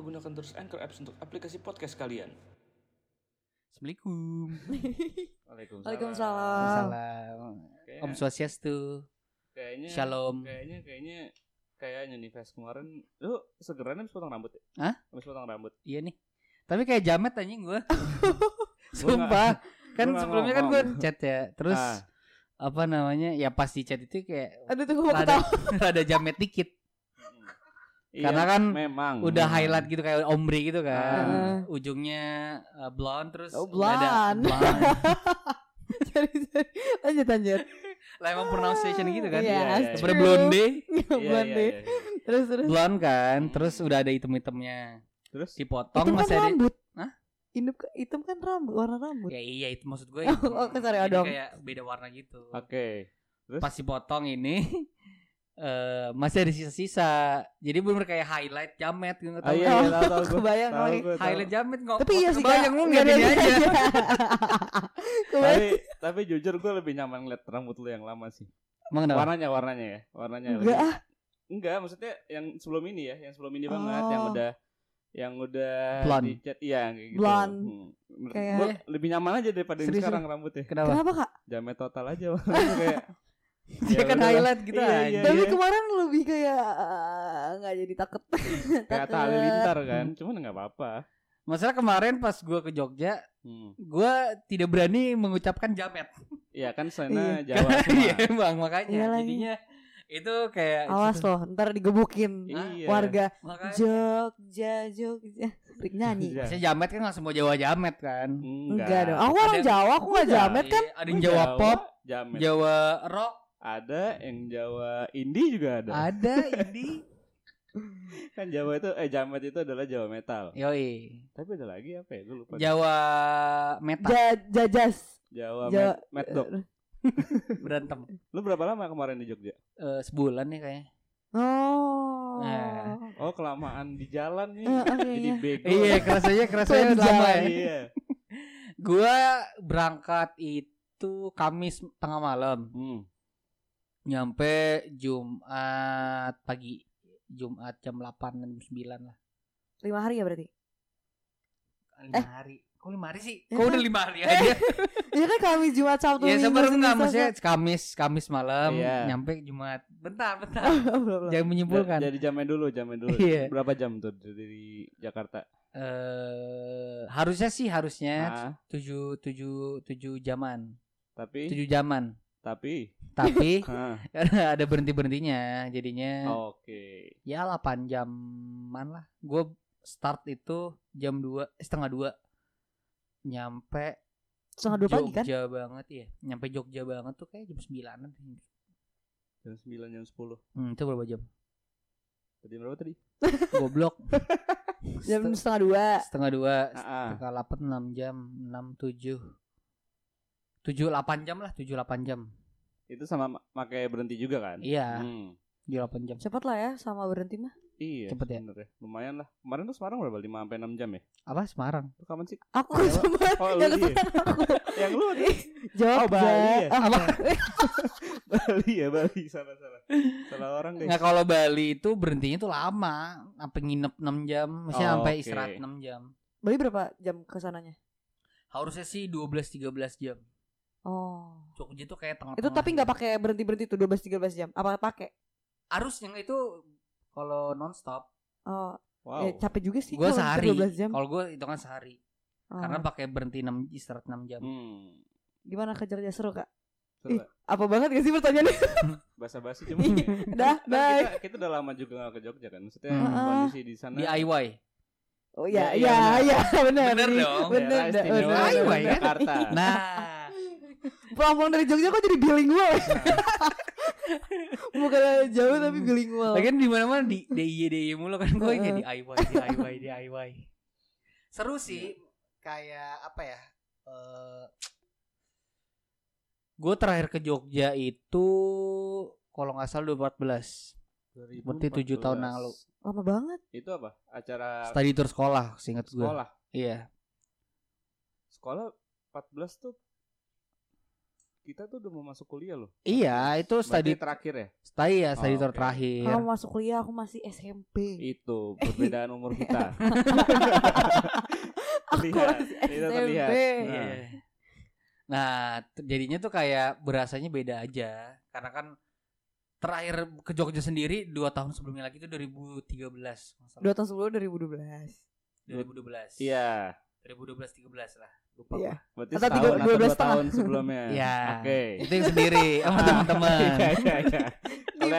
lupa gunakan terus Anchor Apps untuk aplikasi podcast kalian. Assalamualaikum. Waalaikumsalam. Waalaikumsalam. Om Swastiastu. Kayaknya Shalom. Kayaknya nih Fes kemarin lu segeran habis potong rambut ya? Hah? Habis potong rambut. Iya nih. Tapi kayak jamet anjing gua. Sumpah. Kan sebelumnya kan gua chat ya. Terus apa namanya? Ya pas di chat itu kayak aduh tuh gua ketawa. Rada jamet dikit. Karena iya, kan memang udah highlight gitu kayak ombre gitu kan. Ujungnya blonde terus blonde. Sorry. Lanjut. Lah emang pronunciation gitu kan. Iya, seperti blonde. Iya. Terus blonde kan, terus udah ada hitam-hitamnya. Terus dipotong masih ada. Hah? Hitam kan rambut, warna rambut. Ya iya, itu maksud gue. Oke, sorry odong. Kayak beda warna gitu. Oke. Terus pas dipotong ini masih ada sisa-sisa. Jadi bener kayak highlight jamet gitu tahu. Iya, kebayang lagi highlight jamet enggak. Tapi iya sih kebayang lu enggak ini aja. Tapi jujur gue lebih nyaman ngeliat rambut lu yang lama sih. Warnanya. Enggak, maksudnya yang sebelum ini ya, yang sebelum ini banget yang udah blonde. Dicat iya kayak gitu. Blonde. Kayak gue lebih nyaman aja daripada yang sekarang rambutnya. Kenapa Kak? Jamet total aja kayak dia ya kan highlight gitu aja. Iya. Tapi kemarin lebih kayak gak jadi takut. Kayak halilintar kan. Cuman gak apa-apa. Masalah kemarin pas gue ke Jogja gue tidak berani mengucapkan jamet. Iya kan sana Jawa semua. Iya bang makanya iyalah. Jadinya itu kayak awas loh ntar digebukin warga makanya. Jogja Rik nyanyi bisa jamet kan gak semua Jawa jamet kan. Enggak dong. Aku orang Jawa aku gak jamet kan. Ada yang Jawa pop jamet. Jawa rock. Ada yang Jawa indie juga ada. Ada indie. Kan Jawa itu jamet itu adalah Jawa metal. Yoi. Tapi ada lagi apa ya? Gue lupa. Jawa metal. Jajas. Jawa Mad Dog. Berantem. Lu berapa lama kemarin di Jogja? Sebulan nih kayaknya. Oh. Nah. Oh, kelamaan di jalan nih. Jadi bego. Iya, kerasanya lama ya. Iya. Gua berangkat itu Kamis tengah malam. Nyampe Jumat pagi. Jumat jam 8 dan 9 lah. 5 hari ya berarti? 5 hari. Kok 5 hari sih? Kok udah 5 hari aja? Iya kan Kamis, Jumat, Sabtu, Minggu. Ya sabar enggak maksudnya Kamis malam nyampe Jumat. Bentar. Jangan menyimpulkan. Jadi jamnya dulu. Yeah. Berapa jam tuh dari Jakarta? Harusnya 7 jaman. Tapi 7 jaman. Tapi karena ada berhenti-berhentinya jadinya. Oke. Ya 8 jaman lah. Gue start itu jam 2 setengah 2. Nyampe setengah 2 pagi kan? Jogja banget ya. Nyampe Jogja banget tuh kayak jam 9-an. Jam 9 jam 10. Itu berapa jam? Berapa tadi? Goblok. Jam setengah 8 6 jam, 6 7. 7-8 jam lah, 7-8 jam. Itu sama pakai berhenti juga kan? Iya. 7-8 jam. Cepet lah ya sama berhenti mah. Iya. Cepet ya. Lumayan lah. Kemarin tuh Semarang berapa? 5-6 jam ya? Apa Semarang? Lu kapan sih? Aku Semarang. Oh, yang lu. Yang lu. Jogja. Oh, Bali ya. Bali. Salah orang deh. Nah, kalau Bali itu berhentinya tuh lama, sampai nginep 6 jam, maksudnya sampai istirahat 6 jam. Bali berapa jam kesananya? Harusnya sih 12-13 jam. Oh. Jogja tuh kayak tengah-tengah. Itu tapi enggak pakai berhenti-berhenti tuh 12-13 jam. Apa pakai? Harusnya enggak itu kalau non-stop. Oh. Wow. Ya, capek juga sih gua sehari. Kalau gue hitungan sehari. Oh. Karena pakai berhenti 6 istirahat 6 jam. Gimana kerjanya seru, Kak? Seru. Ih, apa banget gak sih pertanyaannya? Basa-basi cuma. Dah, bye. Kita udah lama juga enggak ke Jogja kan. Maksudnya kondisi di sana DIY. Oh iya benar. Ayo ya Jakarta. Nah, pulang dari Jogja kok jadi bilingual. Bukan jauh tapi bilingual. Lagian di mana-mana di DIY mulu kan gue jadi DIY. Seru sih kayak apa ya? Gue terakhir ke Jogja itu kalau enggak salah 2014. Berarti 7 tahun yang lalu. Lama banget. Itu apa? Acara study tour sekolah, seingat gue. Sekolah? Iya. Sekolah 14 tuh kita tuh udah mau masuk kuliah loh. Iya, itu studi terakhir ya. Iya, studi tour terakhir. Kalau masuk kuliah aku masih SMP. Itu perbedaan umur kita. Aku terlihat. Nah, jadinya tuh kayak berasanya beda aja. Karena kan terakhir ke Jogja sendiri 2 tahun sebelumnya lagi itu 2013. 2 tahun sebelumnya 2012. Iya. 2012-13 lah. Lupa. Iya. Berarti setahun atau 2 tahun sebelumnya. Iya. Oke. Itu yang sendiri sama teman-teman. Iya. Kalau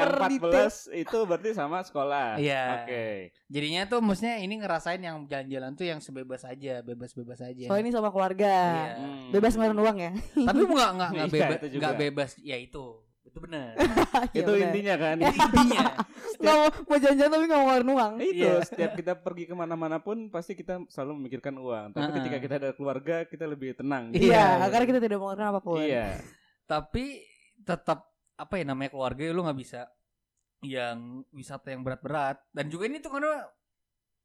14 itu berarti sama sekolah. Iya. Oke. Jadinya tuh maksudnya ini ngerasain yang jalan-jalan tuh yang sebebas aja, bebas-bebas aja. Soalnya ini sama keluarga. Iya. Bebas ngeluarin uang ya. Tapi enggak bebas, enggak bebas. Ya itu benar. Itu bener. Intinya kan. Intinya. Mau jalan-jalan tapi nggak mau ngeluarin uang. Itu setiap kita pergi kemana-mana pun pasti kita selalu memikirkan uang. Tapi ketika kita ada keluarga kita lebih tenang. Gitu. Iya, karena kita tidak mau ngeluarin apapun. Iya. Tapi tetap apa ya namanya keluarga lu nggak bisa yang wisata yang berat-berat. Dan juga ini tuh karena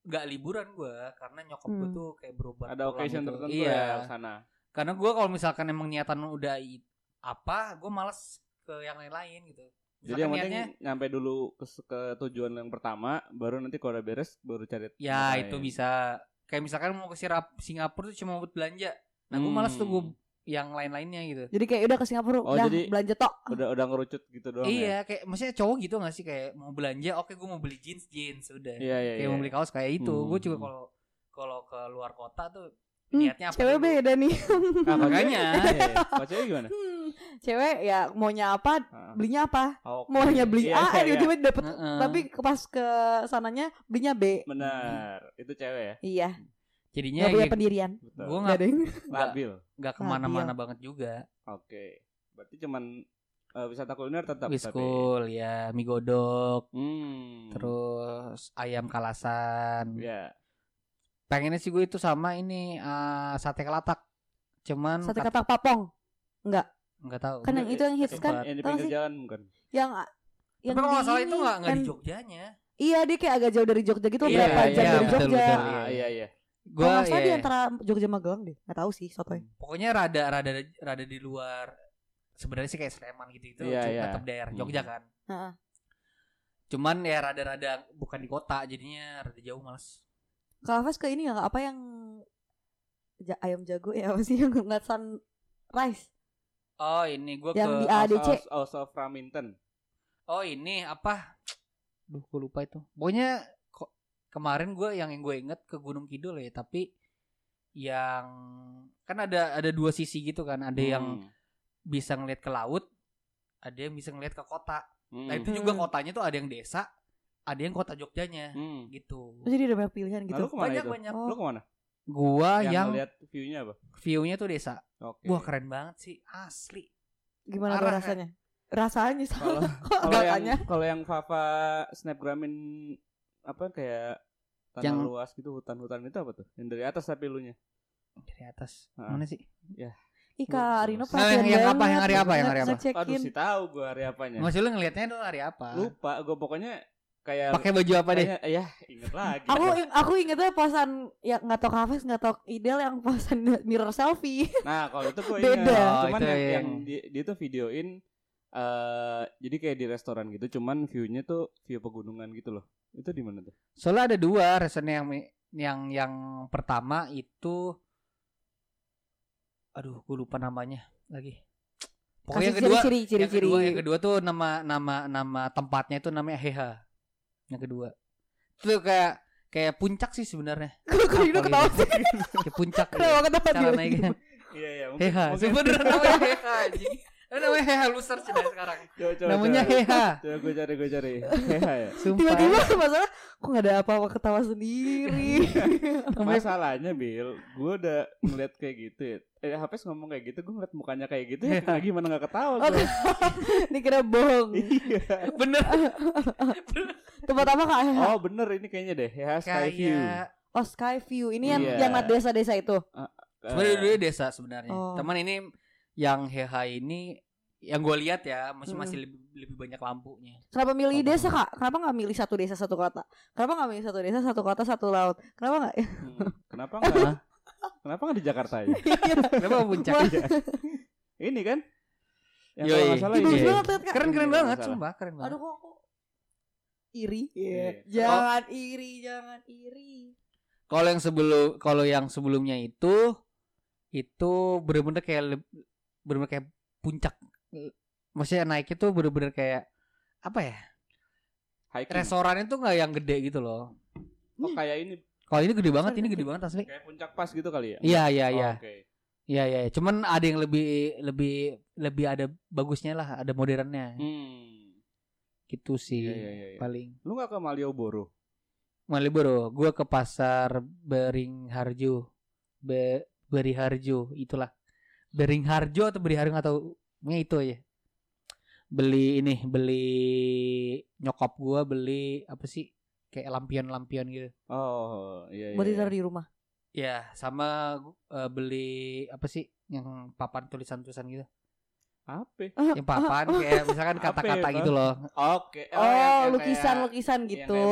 nggak liburan gue, karena nyokap gue tuh kayak berobat. Ada occasion gitu. Tertentu ya sana. Karena gue kalau misalkan emang niatan udah apa, gue malas ke yang lain-lain gitu. Misalkan jadi yang penting nyampe dulu ke tujuan yang pertama, baru nanti kalau udah beres baru cari. Ya itu bisa. Kayak misalkan mau ke Singapura tuh cuma buat belanja. Nah gue malas tuh gue yang lain-lainnya gitu. Jadi kayak udah ke Singapura udah belanja tok. Udah ngerucut gitu doang. Iya kayak maksudnya cowok gitu nggak sih kayak mau belanja, oke gue mau beli jeans udah. Iya, kayak mau beli kaos kayak itu. Gue juga kalau ke luar kota tuh niatnya apa? Cewek beda nih. Nah, makanya. Kalau cewek gimana? Cewek ya maunya apa, belinya apa. Okay. Maunya beli A, tiba-tiba dapet. Tapi pas ke sananya belinya B. Benar, itu cewek ya. Iya. Jadinya gak punya pendirian. Gue gak kemana-mana banget juga. Oke, berarti cuman wisata kuliner tetap. Wiskul ya, mie godok, terus ayam kalasan. Iya. Pengennya sih gue itu sama ini sate kelatak. Cuman sate kelatak papong. Enggak tahu. Kan yang itu yang hits kan. Yang di pinggir jalan bukan. Yang tapi kalau salah itu enggak di Jogjanya. Iya, dia kayak agak jauh dari Jogja gitu, berapa jam dari Jogja. Iya. Gua masalah di antara Jogja Magelang deh. Enggak tahu sih sotoy. Pokoknya rada di luar. Sebenarnya sih kayak Sleman gitu-gitu, tetap daerah Jogja kan. Heeh. Cuman ya rada-rada bukan di kota, jadinya rada jauh males. Kalafas ke ini enggak apa yang ayam jago ya apa sih yang ngeliatan rice. Oh ini gue yang ke House of Remington. Oh ini apa? Duh gue lupa itu. Pokoknya kemarin gue yang gue inget ke Gunung Kidul ya. Tapi yang kan ada dua sisi gitu kan. Ada yang bisa ngeliat ke laut, ada yang bisa ngeliat ke kota. Nah itu juga kotanya tuh ada yang desa, ada yang kota Jogjanya gitu. Jadi ada banyak pilihan gitu. Nah, banyak. Lu kemana? Gua yang lihat view-nya apa? View-nya tuh desa. Okay. Wah keren banget sih, asli. Gimana tuh rasanya? Rasanya sama. Kalau yang Fafa snapgramin apa kayak tanah luas gitu, hutan-hutan itu apa tuh? Yang dari atas tapi lunya. Dari atas. Mana sih? Ya. Ika Rino perhatian yang apa yang hari apa? Aduh sih tahu gua hari apanya. Maksud lu ngelihatnya tuh hari apa? Lupa gua pokoknya. Kayak pakai baju apa deh? Ya, inget lagi. Aku ingetnya posan ya enggak tau kafes, enggak tau ideal yang posan mirror selfie. Nah, kalau itu gue ingat. Cuman yang dia tuh videoin jadi kayak di restoran gitu, cuman view-nya tuh view pegunungan gitu loh. Itu di mana tuh? Soalnya ada dua restorannya yang pertama itu aduh, gue lupa namanya lagi. Pokoknya yang kedua tuh nama tempatnya itu namanya Heha. Yang kedua itu kayak puncak sih sebenarnya. Kok Rino ketawa sih? Kayak puncak. Kenapa ketawa dia? Cara naiknya. Iya, mungkin. Heha. Sebenernya namanya Heha anjing. Namanya Heha, lu search aja sekarang. Namanya Heha. Coba gue cari. Heha ya? Sumpah. Tiba-tiba masalah, kok gak ada apa-apa ketawa sendiri. Masalahnya, Bil, gue udah ngeliat kayak gitu ya. Hafiz ngomong kayak gitu, gue ngeliat mukanya kayak gitu ya. Gimana gak ketawa gue. Ini kira bohong. Iya. Bener. Tempat apa Kak Heha? Oh bener ini kayaknya deh Heha Skyview. Oh Skyview ini yang desa-desa itu. Sebenarnya dulu desa sebenarnya. Teman ini yang Heha ini yang gue lihat ya masih lebih banyak lampunya. Kenapa milih desa Kak? Kenapa nggak milih satu desa satu kota? Kenapa nggak milih satu desa satu kota satu laut? Kenapa nggak? Kenapa nggak di Jakarta ya? Kenapa puncak? Ini kan? Yang kalau nggak salah ini. Keren-keren banget, sumpah keren banget. Aduh kok iri. Jangan iri. Kalau yang sebelumnya itu benar-benar kayak puncak. Maksudnya naiknya tuh benar-benar kayak apa ya? Hiking. Restorannya tuh nggak yang gede gitu loh. Oh kayak ini. Kalau ini gede banget, asli. Kayak puncak pas gitu kali ya? Iya. Iya. Cuman ada yang lebih ada bagusnya lah, ada modernnya. Gitu sih ya. Paling. Lu nggak ke Malioboro? Gue ke Pasar Beringharjo. Beringharjo itulah. Beringharjo atau Beringharjo nggak tahu. Nya itu aja. Beli nyokap gue beli apa sih? Kayak lampion-lampion gitu. Oh, iya. Buat ditaruh di rumah. Ya, sama beli apa sih yang papan tulisan-tulisan gitu. Apa? Yang papan kayak misalkan kata-kata gitu loh. Oke. Oh, lukisan-lukisan gitu.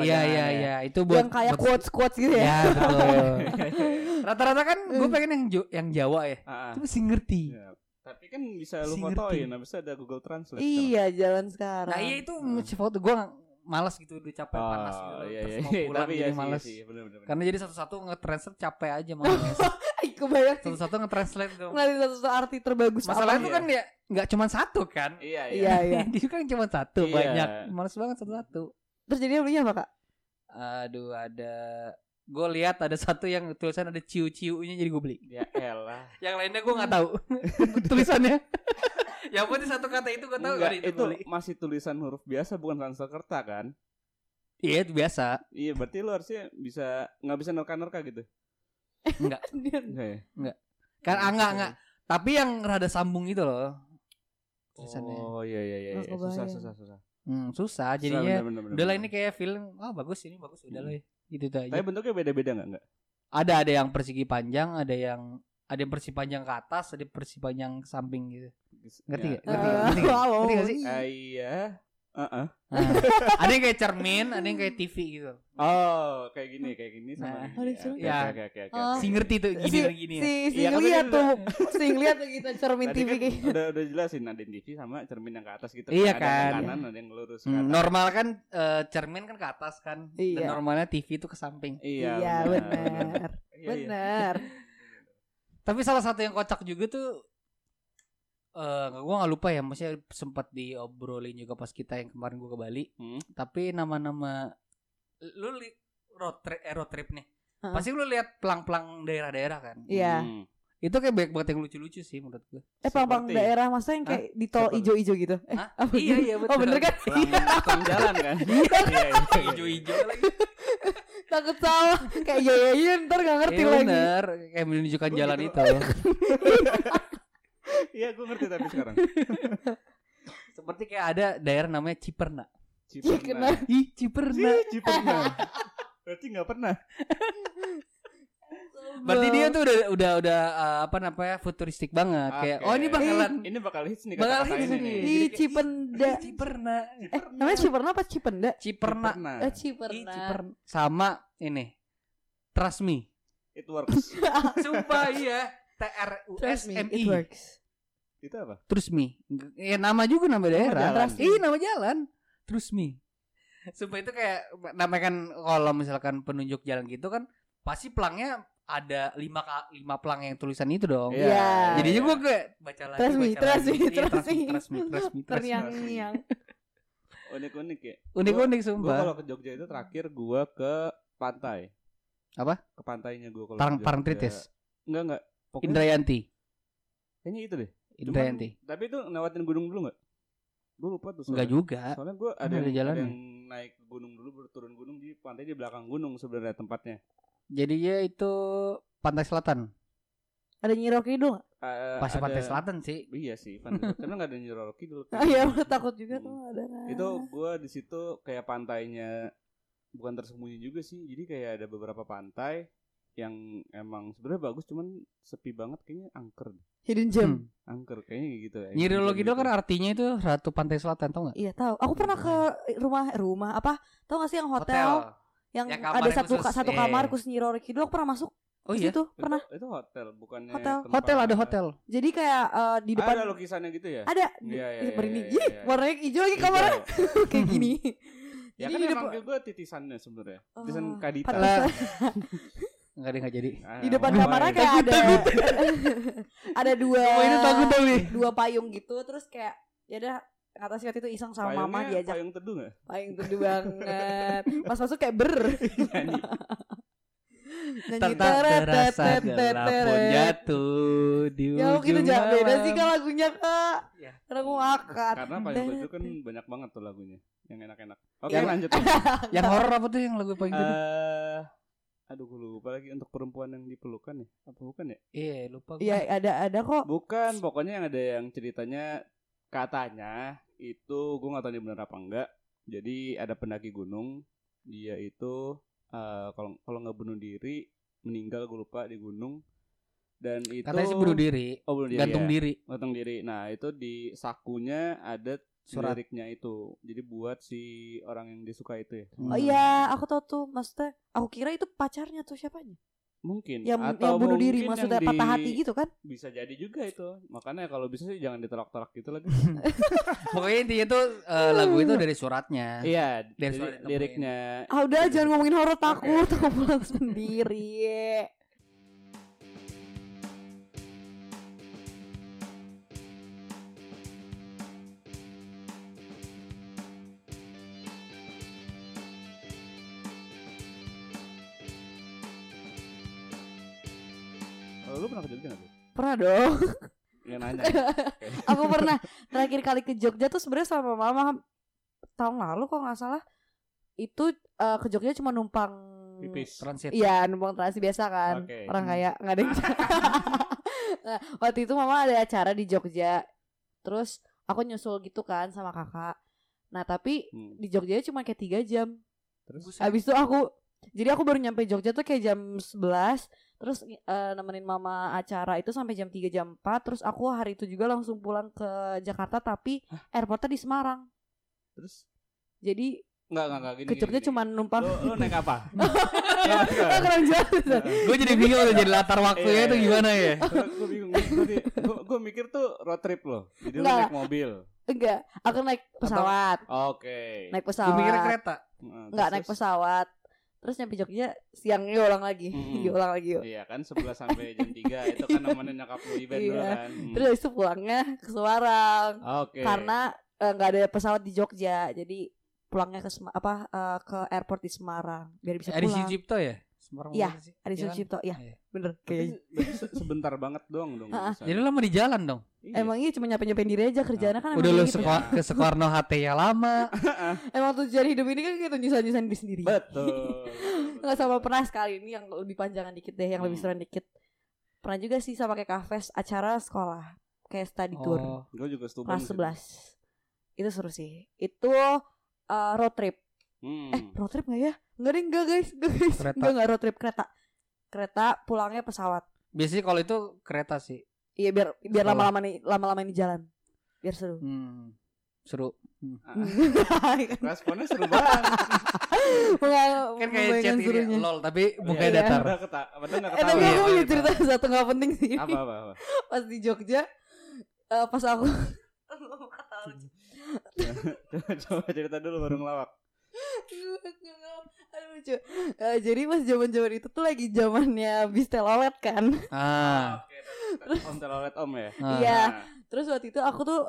Iya. Itu buat yang kayak quotes-quotes gitu ya. Iya, betul. Rata-rata kan gue pengen yang Jawa ya. Cuma sih ngerti. Yep. Tapi kan bisa lu fotoin, habis ada Google Translate. Iya, jalan sekarang. Nah, iya itu foto gue malas gitu, udah capek panas gitu. Iya. Tapi jadi malas. Iya, bener. Karena jadi satu-satu nge-translate capek aja malas. Kebayang satu-satu nge-translate dong. Nggak ada satu-satu arti terbagus. Masalahnya itu kan ya nggak cuma satu kan. Iya. Dia kan cuma satu, banyak. Malas banget satu-satu. Terus jadinya belinya apa, Kak? Aduh, ada gue lihat ada satu yang tulisan ada ciu-ciunya, jadi gue beli. Ya elah. Yang lainnya gue nggak tahu tulisannya. Yang penting satu kata itu gue tahu. Enggak, itu masih tulisan huruf biasa, bukan Transakerta kan? Iya itu biasa. Iya berarti lo harusnya bisa nerka-nerka gitu. Enggak. Kan enggak. Tapi yang rada sambung itu loh. Tulisannya. Oh iya. Susah. Susah jadinya. Bener. Udah lah ini kayak film. Wah bagus ini bagus udah lah. Gitu aja. Tapi bentuknya beda-beda enggak? Ada yang persegi panjang, ada yang persegi panjang ke atas, ada yang persegi panjang ke samping gitu. Ngerti enggak sih? Iya. Heeh. Ada yang kayak cermin, ada yang kayak TV gitu. Oh, kayak gini sama. Oke. Si ngerti tuh gini. Si lihat tuh. Si lihat gitu cermin TV kayak. Udah jelasin ada TV sama cermin yang ke atas gitu. Iya kan. Ada yang kanan, ada yang lurus ke atas. Normal kan cermin kan ke atas kan. Dan normalnya TV itu ke samping. Iya, benar. Tapi salah satu yang kocak juga tuh gue gak lupa ya, maksudnya sempat diobrolin juga pas kita yang kemarin gue ke Bali. Tapi nama-nama lu road trip nih pasti lu lihat pelang-pelang daerah-daerah kan. Iya. Itu kayak banyak banget yang lucu-lucu sih menurut gue. Pelang-pelang daerah maksudnya yang kayak di tol ijo-ijo gitu. Iya betul. Oh bener kan. Pelang jalan kan. Iya ijo-ijo lagi. Takut salah. Kayak iya ntar gak ngerti lagi. Bener. Kayak menunjukkan jalan itu. Iya gue ngerti tapi sekarang. Seperti kayak ada daerah namanya Ciperna. Ciperna. Berarti gak pernah. Berarti dia tuh udah apa namanya futuristik banget. Kayak ini bakalan ini bakal hits nih kata-kata ini. Ciperna. Namanya Ciperna apa Cipenda? Ciperna. Sama ini. Trust me. It works. Sumpah iya. TRUSMI. Itu apa? Trusmi. Ya nama juga nama daerah. Iya nama jalan. Trusmi. Sumpah itu kayak nama kan kalau misalkan penunjuk jalan gitu kan pasti pelangnya ada 5 pelang yang tulisan itu dong. Iya. Jadinya gue kayak baca lagi. Terngiang-ngiang. Unik-unik ya. Unik-unik sumpah. Gue kalau ke Jogja itu terakhir gue ke pantai. Apa? Ke pantainya gue kalau. Parangtritis. Enggak. Pokoknya Indrayanti. Kayaknya itu deh. Indrayanti. Tapi itu lewatin gunung dulu enggak? Gue lupa tuh. Enggak juga. Soalnya gue ada yang naik gunung dulu baru turun gunung, jadi pantai di belakang gunung sebenarnya tempatnya. Jadi ya itu pantai selatan. Ada Nyi Roro Kidul enggak? Pasti pantai selatan sih. Iya sih, pantai. Karena enggak ada Nyi Roro Kidul. Iya, takut juga tuh ada. Itu gue di situ kayak pantainya bukan tersembunyi juga sih. Jadi kayak ada beberapa pantai yang emang sebenarnya bagus cuman sepi banget kayaknya angker. Hidden gem. Angker kayaknya gitu. Nyi Roro Kidul kan artinya itu Ratu Pantai Selatan, tau enggak? Iya, tahu. Aku pernah ke rumah apa? Tahu enggak sih yang hotel. Yang ada satu khusus. Satu kamar khusus Nyi Roro Kidul, aku pernah masuk. Oh iya itu pernah. Itu hotel bukannya hotel. Hotel ada hotel. Jadi kayak di depan ada lukisannya gitu ya. Ada. Iya. Seperti ini. Ih, warnanya hijau lagi kamarnya. Kayak gini. Ya jadi kan memang gue titisannya sebenarnya. Titisan Kadita. Enggak jadi. Di depan kamarnya kayak ada dua payung gitu terus kayak ya udah kata si Kati itu iseng sama payungnya, mama diajak. Payung teduh enggak? Payung teduh banget. Pas masuk kayak nyanyi. Tentang terasa gelap pun jatuh di ujung malam. Ya kita jangan beda sih kan lagunya kak ya. Karena aku akad. Karena paling itu kan banyak banget tuh lagunya. Yang enak-enak. Oke ya, lanjut. Yang horor apa tuh yang lagu paling itu? Aduh gue lupa lagi. Untuk perempuan yang dipelukan ya. Apa bukan ya? Iya lupa gue. Iya ada kok. Bukan pokoknya yang ada yang ceritanya. Katanya itu gue gak tahu ini bener apa enggak. Jadi ada pendaki gunung. Dia itu kalau nggak bunuh diri meninggal gue lupa di gunung dan itu katanya sih bunuh diri, gantung diri. Nah itu di sakunya ada liriknya itu jadi buat si orang yang disuka itu ya. Oh iya aku tahu tuh maksudnya aku kira itu pacarnya tuh siapanya mungkin atau yang bunuh diri maksudnya patah hati gitu kan bisa jadi juga itu makanya kalau bisa sih jangan ditelak-telak gitu lagi. Pokoknya intinya tuh lagu itu dari suratnya iya dari surat liriknya. Ah udah jangan ngomongin horor takut aku pulang sendiri. Lu pernah ke Jogja gak tuh? Pernah dong. Yang nanya. Aku pernah. Terakhir kali ke Jogja tuh sebenarnya sama mama tahun lalu kalau gak salah. Itu ke Jogja cuma numpang pipis transit. Iya numpang transit biasa kan okay. Orang kaya gak ada yang nah, waktu itu mama ada acara di Jogja. Terus aku nyusul gitu kan sama kakak. Nah tapi di Jogja cuma kayak 3 jam. Terus habis itu aku jadi aku baru nyampe Jogja tuh kayak jam 11. Terus nemenin mama acara itu sampai jam 3 jam 4. Terus aku hari itu juga langsung pulang ke Jakarta. Tapi airportnya di Semarang. Terus? Jadi Enggak gini, ke Jogja cuma numpang. Lu naik apa? Gue jadi bingung udah jadi latar waktunya itu gimana ya. Gue bingung. Gue mikir tuh road trip loh. Jadi lu naik mobil. Enggak, aku naik pesawat. Oke. Naik pesawat. Gue mikir kereta. Enggak naik pesawat. Terus nyampe Jogja siangnya ulang lagi yuk. Iya kan 11 sampai jam 3 itu kan namanya nyokap lu event iya. Dulu kan. Terus habis itu pulangnya ke Semarang. Okay. Karena enggak ada pesawat di Jogja. Jadi pulangnya ke airport di Semarang biar bisa pulang. Ada Sucipto ya? Semarang. Iya, ada Sucipto. Iya. Bener kayak sebentar banget doang. Jadi lama di jalan dong. Emang iya cuma nyapain diri aja kerjaan kan. Udah lu gitu ke Soekarno HT ya lama. Emang tujuan hidup ini kan gitu nyusahin diri sendiri. Betul. Enggak sama pernah sekali ini yang lebih panjangan dikit deh, yang lebih seru dikit. Pernah juga sih sama kayak kafes acara sekolah, kayak study tour. Gua juga study tour. Kelas 11. Itu seru sih. Itu road trip. Road trip enggak ya? Enggak guys. Enggak road trip kereta pulangnya pesawat. Biasanya kalau itu kereta sih. Iya biar lama-lama ini jalan. Biar seru. Seru. Responnya seru banget. Kan kayak chat ini lol tapi bukan datar. Tapi aku punya cerita satu enggak penting sih. Apa. Pas di Jogja pas aku coba cerita dulu baru ngelawak. Lucu. Jadi pas zaman-zaman itu tuh lagi zamannya bis telolet kan. Terus, om telolet om ya. Iya. Terus waktu itu aku tuh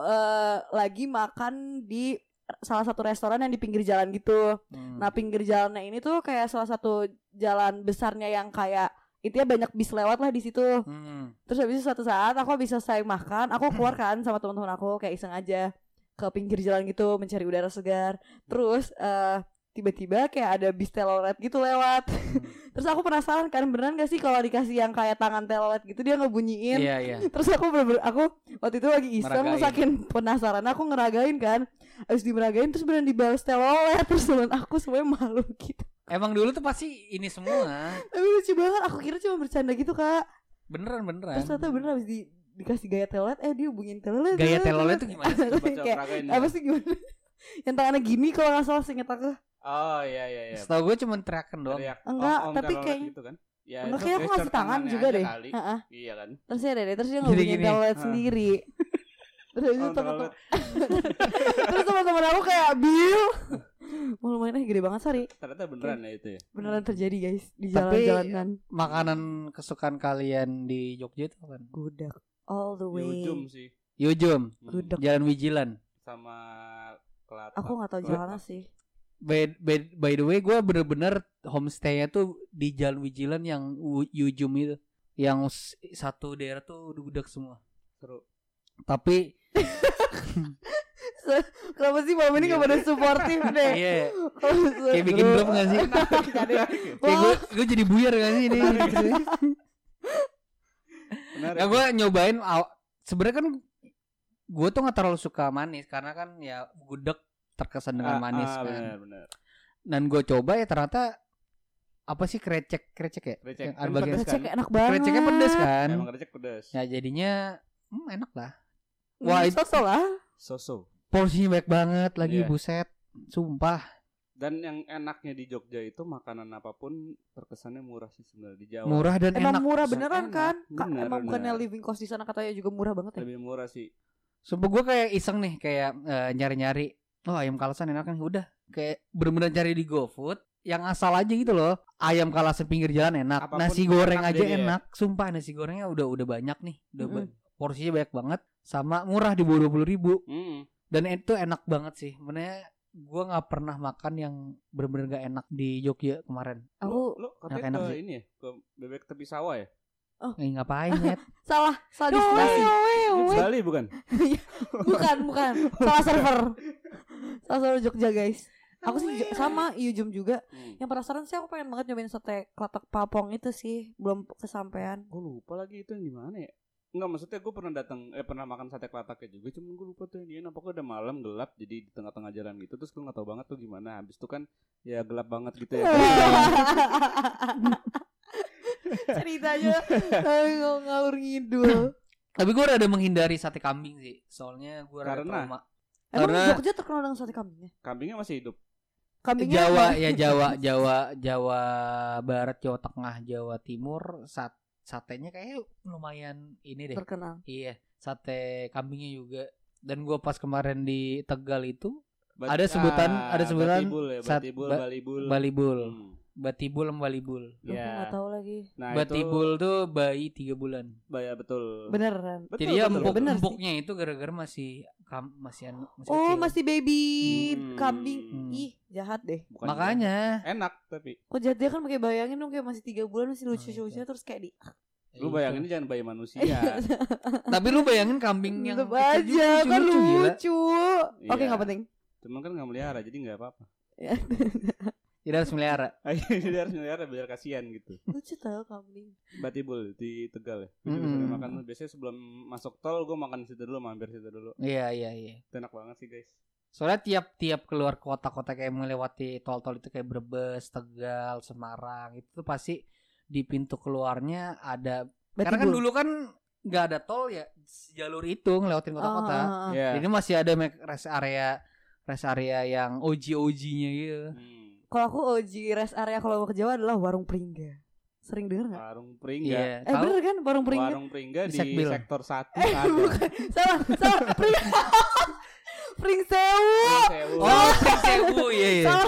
lagi makan di salah satu restoran yang di pinggir jalan gitu. Nah pinggir jalannya ini tuh kayak salah satu jalan besarnya yang kayak intinya banyak bis lewat lah di situ. Terus habis itu suatu saat aku habis selesai makan, aku keluar kan sama teman-teman aku kayak iseng aja ke pinggir jalan gitu mencari udara segar. Terus tiba-tiba kayak ada bis telolet gitu lewat. Terus aku penasaran kan beneran gak sih kalau dikasih yang kayak tangan telolet gitu dia ngebunyiin. Iya. Terus aku aku waktu itu lagi iseng saking penasaran aku ngeragain kan. Habis dimeragain terus beneran dibalas telolet. Terus temen aku semuanya malu gitu. Emang dulu tuh pasti ini semua. Tapi lucu banget aku kira cuma bercanda gitu kak. Beneran. Terus ternyata bener habis dikasih gaya telolet dia bunyiin telolet. Gaya telolet tuh gimana sih? Kayak apa sih gimana? Yang tangannya gini kalau gak salah seinget aku. Oh iya. Setahu gue cuma teriakan doang. Enggak, tapi kayak gitu kan? Ya, makanya aku ngasih tangan juga deh. Iya kan. Terus ya deh, terus dia nggak punya toilet sendiri. Terus itu terus teman-teman aku kayak biu. Mau lumayan gede banget sorry. Ternyata beneran ya itu ya. Beneran terjadi guys di jalan-jalanan. Makanan kesukaan kalian di Jogja itu apa? Gudeg. All the way. Yujum sih. Yujum. Gudeg. Jalan Wijilan. Sama Kelata. Aku nggak tahu jalannya sih. By the way, gue bener-bener homestay-nya tuh di Jalan Wijilan yang Yujum itu, yang satu daerah tuh gudeg semua. Seru. Tapi kenapa sih malam ini gak pada supportif deh? Iya. Kayak bikin blog gak sih? Gue jadi buyar gak sih ini? Nah, gue nyobain. Sebenarnya kan gue tuh gak terlalu suka manis, karena kan ya gudeg terkesan dengan manis kan. Bener. Dan gue coba ya ternyata apa sih krecek ya? Krecek kan? Enak banget. Kreceknya pedes kan? Emang krecek pedes. Ya jadinya enak lah. Wah itu so-so. Porsinya banyak banget lagi buset, sumpah. Dan yang enaknya di Jogja itu makanan apapun terkesannya murah sih sebenarnya di Jawa. Murah dan enak. Emang murah beneran enak, kan? Bener, emang bukannya living cost di sana katanya juga murah banget ya? Lebih murah sih. Sumpah gue kayak iseng nih kayak nyari-nyari. Oh ayam kalasan enak kan, udah kayak bener-bener cari di GoFood yang asal aja gitu loh. Ayam kalasan pinggir jalan enak. Apapun nasi goreng enak aja enak ya. Sumpah nasi gorengnya udah banyak nih, udah porsinya banyak banget, sama murah di bawah 20.000. Dan itu enak banget sih. Sebenarnya gue nggak pernah makan yang bener-bener gak enak di Jogja kemarin. Lo katanya ke ini ya, ke bebek tepi sawah ya? Oh, ngapain ya? salah di Bali bukan? bukan, salah server. Salah Jogja guys. Aku sih sama Yujum juga. Yang penasaran sih aku pengen banget nyobain sate klatak papong itu sih, belum kesampaian. Gue lupa lagi itu yang gimana ya. Enggak, maksudnya gue pernah pernah makan sate klataknya juga, cuman gue lupa tuh dia nampaknya udah malam gelap jadi di tengah-tengah jalan gitu, terus gue nggak tahu banget tuh gimana. Habis itu kan ya gelap banget gitu ya. Ceritanya ngalur ngidul. Tapi gue rada menghindari sate kambing sih, soalnya gue rada trauma. Emang Jogja terkenal dengan sate kambingnya? Kambingnya masih hidup. Kambingnya Jawa Barat, Jawa Tengah, Jawa Timur, satenya kayaknya lumayan ini deh. Terkenal. Iya, sate kambingnya juga. Dan gue pas kemarin di Tegal itu ada sebutan Balibul. Batibul sama Balibul. Ya. Enggak tahu lagi. Nah, Batibul itu tuh bayi 3 bulan. Bayi betul. Beneran. Betul, jadi empuknya itu gara-gara masih kecil. Oh, masih baby kambing. Ih, jahat deh. Bukan makanya. Juga. Enak tapi. Kok jahat dia kan pakai bayangin dong kayak masih 3 bulan masih lucu-lucunya terus kayak di. Lu bayangin jangan bayi manusia. Tapi lu bayangin kambing yang aja kan lucu. Oke, enggak penting. Cuman kan enggak melihara jadi enggak apa-apa. Ya. Jadi harus melihara biar kasihan gitu. Lucu tau kambing. Batibul di Tegal ya. Gue bisa makan. Biasanya sebelum masuk tol gue makan mampir situ dulu. Iya. Enak banget sih guys. Soalnya tiap keluar kota-kota kayak melewati tol-tol itu kayak Brebes, Tegal, Semarang, itu tuh pasti di pintu keluarnya ada Batibul. Karena kan dulu kan gak ada tol ya, jalur itu ngelewatin kota-kota. Yeah. Jadi masih ada rest area yang OG-nya gitu. Kalau aku OG rest area kalau mau ke Jawa adalah Warung Pringga. Sering denger gak? Warung Pringga bener kan Warung Pringga di sektor 1 ada. Salah Pringsewu. Oh Pringsewu iya.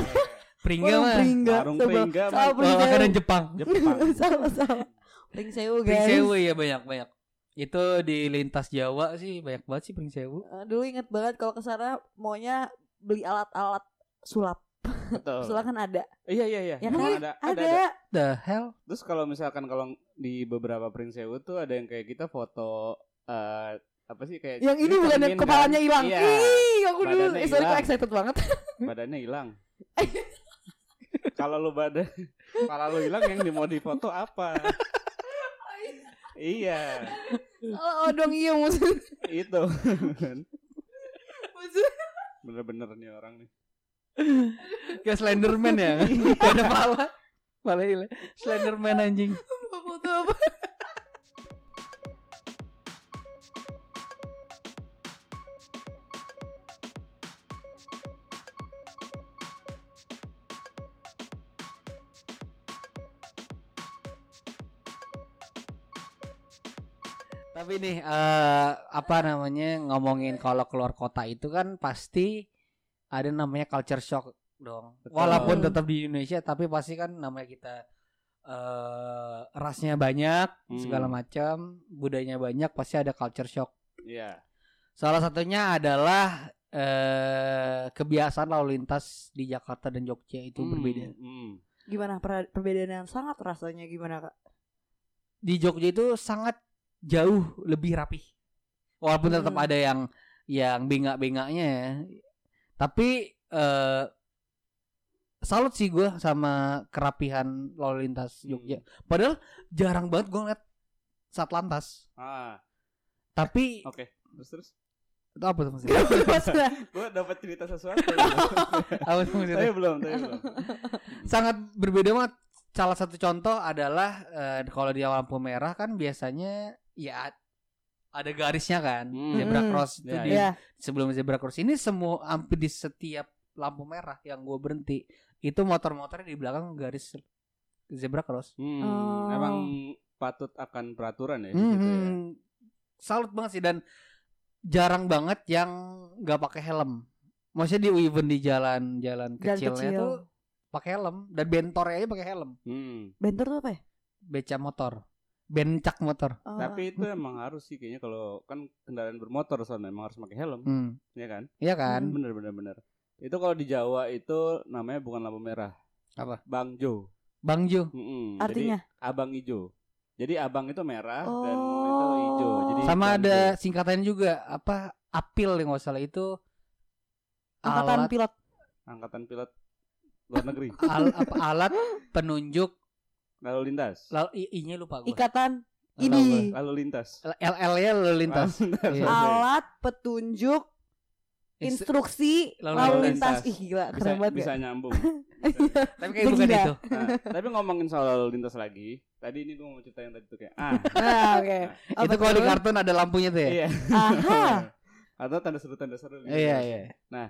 Pringga mah Warung Pringga makanan Jepang. Salah Pringsewu guys. Pringsewu ya banyak. Itu di lintas Jawa sih banyak banget sih Pringsewu. Dulu inget banget kalau kesana maunya beli alat-alat sulap. Betul. Soalnya kan ada. Iya. Ya kan? Ada. The hell. Terus kalau di beberapa Pringsewu tuh ada yang kayak kita foto apa sih kayak yang ini bukan yang kepalanya hilang. Iya. Ih, aku dulu aku excited banget. Badannya hilang. Kalau lu hilang yang mau difoto apa? Iya. Oh dong iya maksudnya. Itu. Bener-bener nih orang nih. Kayak Slenderman ya. Gak ada pala hilang. Slenderman anjing. Foto apa? Tapi nih apa namanya, ngomongin kalau keluar kota itu kan pasti ada namanya culture shock dong. Betul. Walaupun tetap di Indonesia, tapi pasti kan namanya kita rasnya banyak, segala macam, budayanya banyak, pasti ada culture shock. Iya. Yeah. Salah satunya adalah kebiasaan lalu lintas di Jakarta dan Jogja itu berbeda. Gimana perbedaan yang sangat rasanya gimana, Kak? Di Jogja itu sangat jauh lebih rapi, walaupun tetap ada yang bengak-bengaknya ya. Tapi salut sih gue sama kerapihan lalu lintas Jogja. Padahal jarang banget gue ngeliat Satlantas. Tapi oke, terus itu apa tuh maksudnya? Gue dapat cerita sesuatu. Apa tuh maksudnya? Tapi belum. Sangat berbeda banget. Salah satu contoh adalah kalau di lampu merah kan biasanya ya ada garisnya kan, zebra cross itu sebelum zebra cross ini semua hampir di setiap lampu merah yang gue berhenti itu motor-motornya di belakang garis zebra cross. Emang patut akan peraturan ya. Gitu ya. Salut banget sih, dan jarang banget yang nggak pakai helm. Maksudnya di even di jalan-jalan kecilnya kecil tuh pakai helm, dan bentornya aja pakai helm. Bentor tuh apa ya? Bencak motor. Tapi itu emang harus sih kayaknya, kalau kan kendaraan bermotor soalnya memang harus pakai helm. Iya kan? Iya kan? Bener. Itu kalau di Jawa itu namanya bukan lampu merah. Apa? Bangjo. Bangjo. Artinya? Jadi, abang hijau. Jadi abang itu merah dan itu hijau. Jadi sama bangjo. Ada singkatan juga, apa? Apil yang enggak salah itu Angkatan pilot luar negeri. Alat penunjuk lalu lintas. I-nya lupa gue. Ikatan ini lalu lintas. LL-nya lalu lintas. Alat petunjuk instruksi lalu lintas. Ih gila, keren banget. Bisa nyambung. Tapi kayak bukan itu. Nah, tapi ngomongin soal lalu lintas lagi. Tadi ini gue mau cerita yang tadi tuh kayak oke. Itu kalau di kartun ada lampunya tuh ya. Atau tanda seru. Iya. Nah,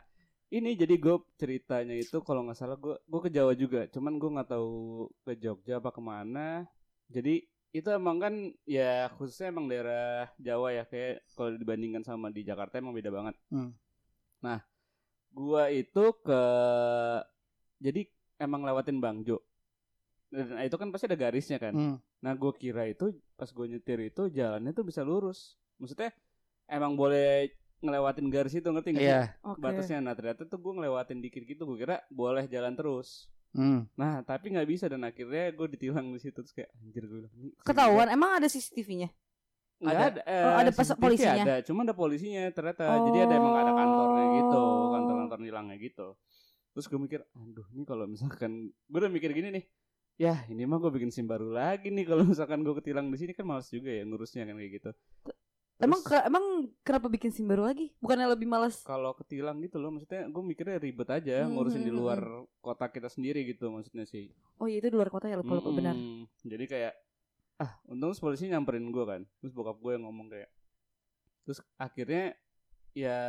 ini jadi gue ceritanya itu kalau nggak salah gue ke Jawa juga, cuman gue nggak tahu ke Jogja apa kemana. Jadi itu emang kan ya khususnya emang daerah Jawa ya, kayak kalau dibandingkan sama di Jakarta emang beda banget. Nah gue itu jadi emang lewatin Bangjo. Nah itu kan pasti ada garisnya kan. Nah gue kira itu pas gue nyetir itu jalannya tuh bisa lurus. Maksudnya emang boleh ngelewatin garis itu, ngerti nggak? Yeah. Okay. Batasnya. Nah ternyata tuh gue ngelewatin dikit gitu, gue kira boleh jalan terus. Nah tapi nggak bisa, dan akhirnya gue ditilang di situ, terus kayak anjir gue. Ketahuan, emang ada CCTV-nya? Nggak ada. Ada CCTV polisinya. Ada, cuma ada polisinya ternyata. Jadi ada emang ada kantornya gitu, kantor nilangnya gitu. Terus gue mikir, aduh ini kalau misalkan gue udah mikir gini nih, ya ini mah gue bikin SIM baru lagi nih kalau misalkan gue ketilang di sini, kan malas juga ya ngurusnya kan kayak gitu. Terus, emang kenapa bikin SIM baru lagi? Bukannya lebih malas? Kalau ketilang gitu loh, maksudnya gue mikirnya ribet aja ngurusin di luar kota kita sendiri gitu maksudnya sih. Oh iya itu di luar kota ya, lupa benar. Jadi kayak untung polisi nyamperin gue kan. Terus bokap gue yang ngomong kayak. Terus akhirnya ya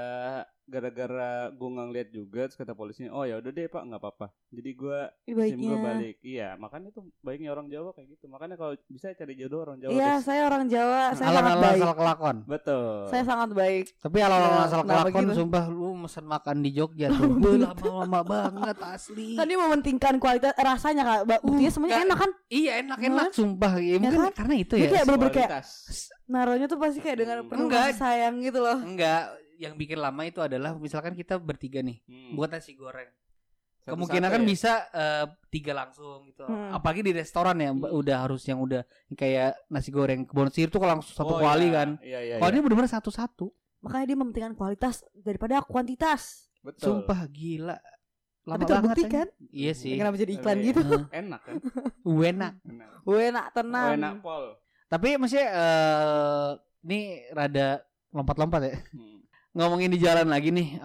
gara-gara gue nggak ngeliat juga, terus kata polisinya, oh ya udah deh Pak, nggak apa-apa. Jadi gue SIM gue balik. Iya, makanya tuh baiknya orang Jawa kayak gitu. Makanya kalau bisa cari jodoh orang Jawa. Iya, saya orang Jawa, saya sangat baik. Asal kelakon. Betul. Saya sangat baik. Tapi kalau asal kelakon, sumpah lu mesen makan di Jogja tuh lama-lama banget asli. Tadi mementingkan kualitas rasanya Kak. Buktinya semuanya enak kan? Iya, enak-enak sumpah. Ya, mungkin kan? Karena itu ya. Iya, bener-bener kayak naruhnya tuh pasti kayak dengan penuh sayang gitu loh. Enggak. Yang bikin lama itu adalah misalkan kita bertiga nih buat nasi goreng, kemungkinan kan bisa 3 langsung gitu. Apalagi di restoran ya udah harus yang udah kayak nasi goreng Kebon Sirih tuh langsung satu kuali kan. Iya. Kalau ini benar-benar satu-satu. Makanya dia mementingkan kualitas daripada kuantitas. Betul. Sumpah gila. Lama tapi terbukti kan? Iya sih. Kenapa jadi iklan gitu? Enak kan? Enak tenang. Enak pol. Tapi maksudnya ini rada lompat-lompat ya. Ngomongin di jalan lagi nih,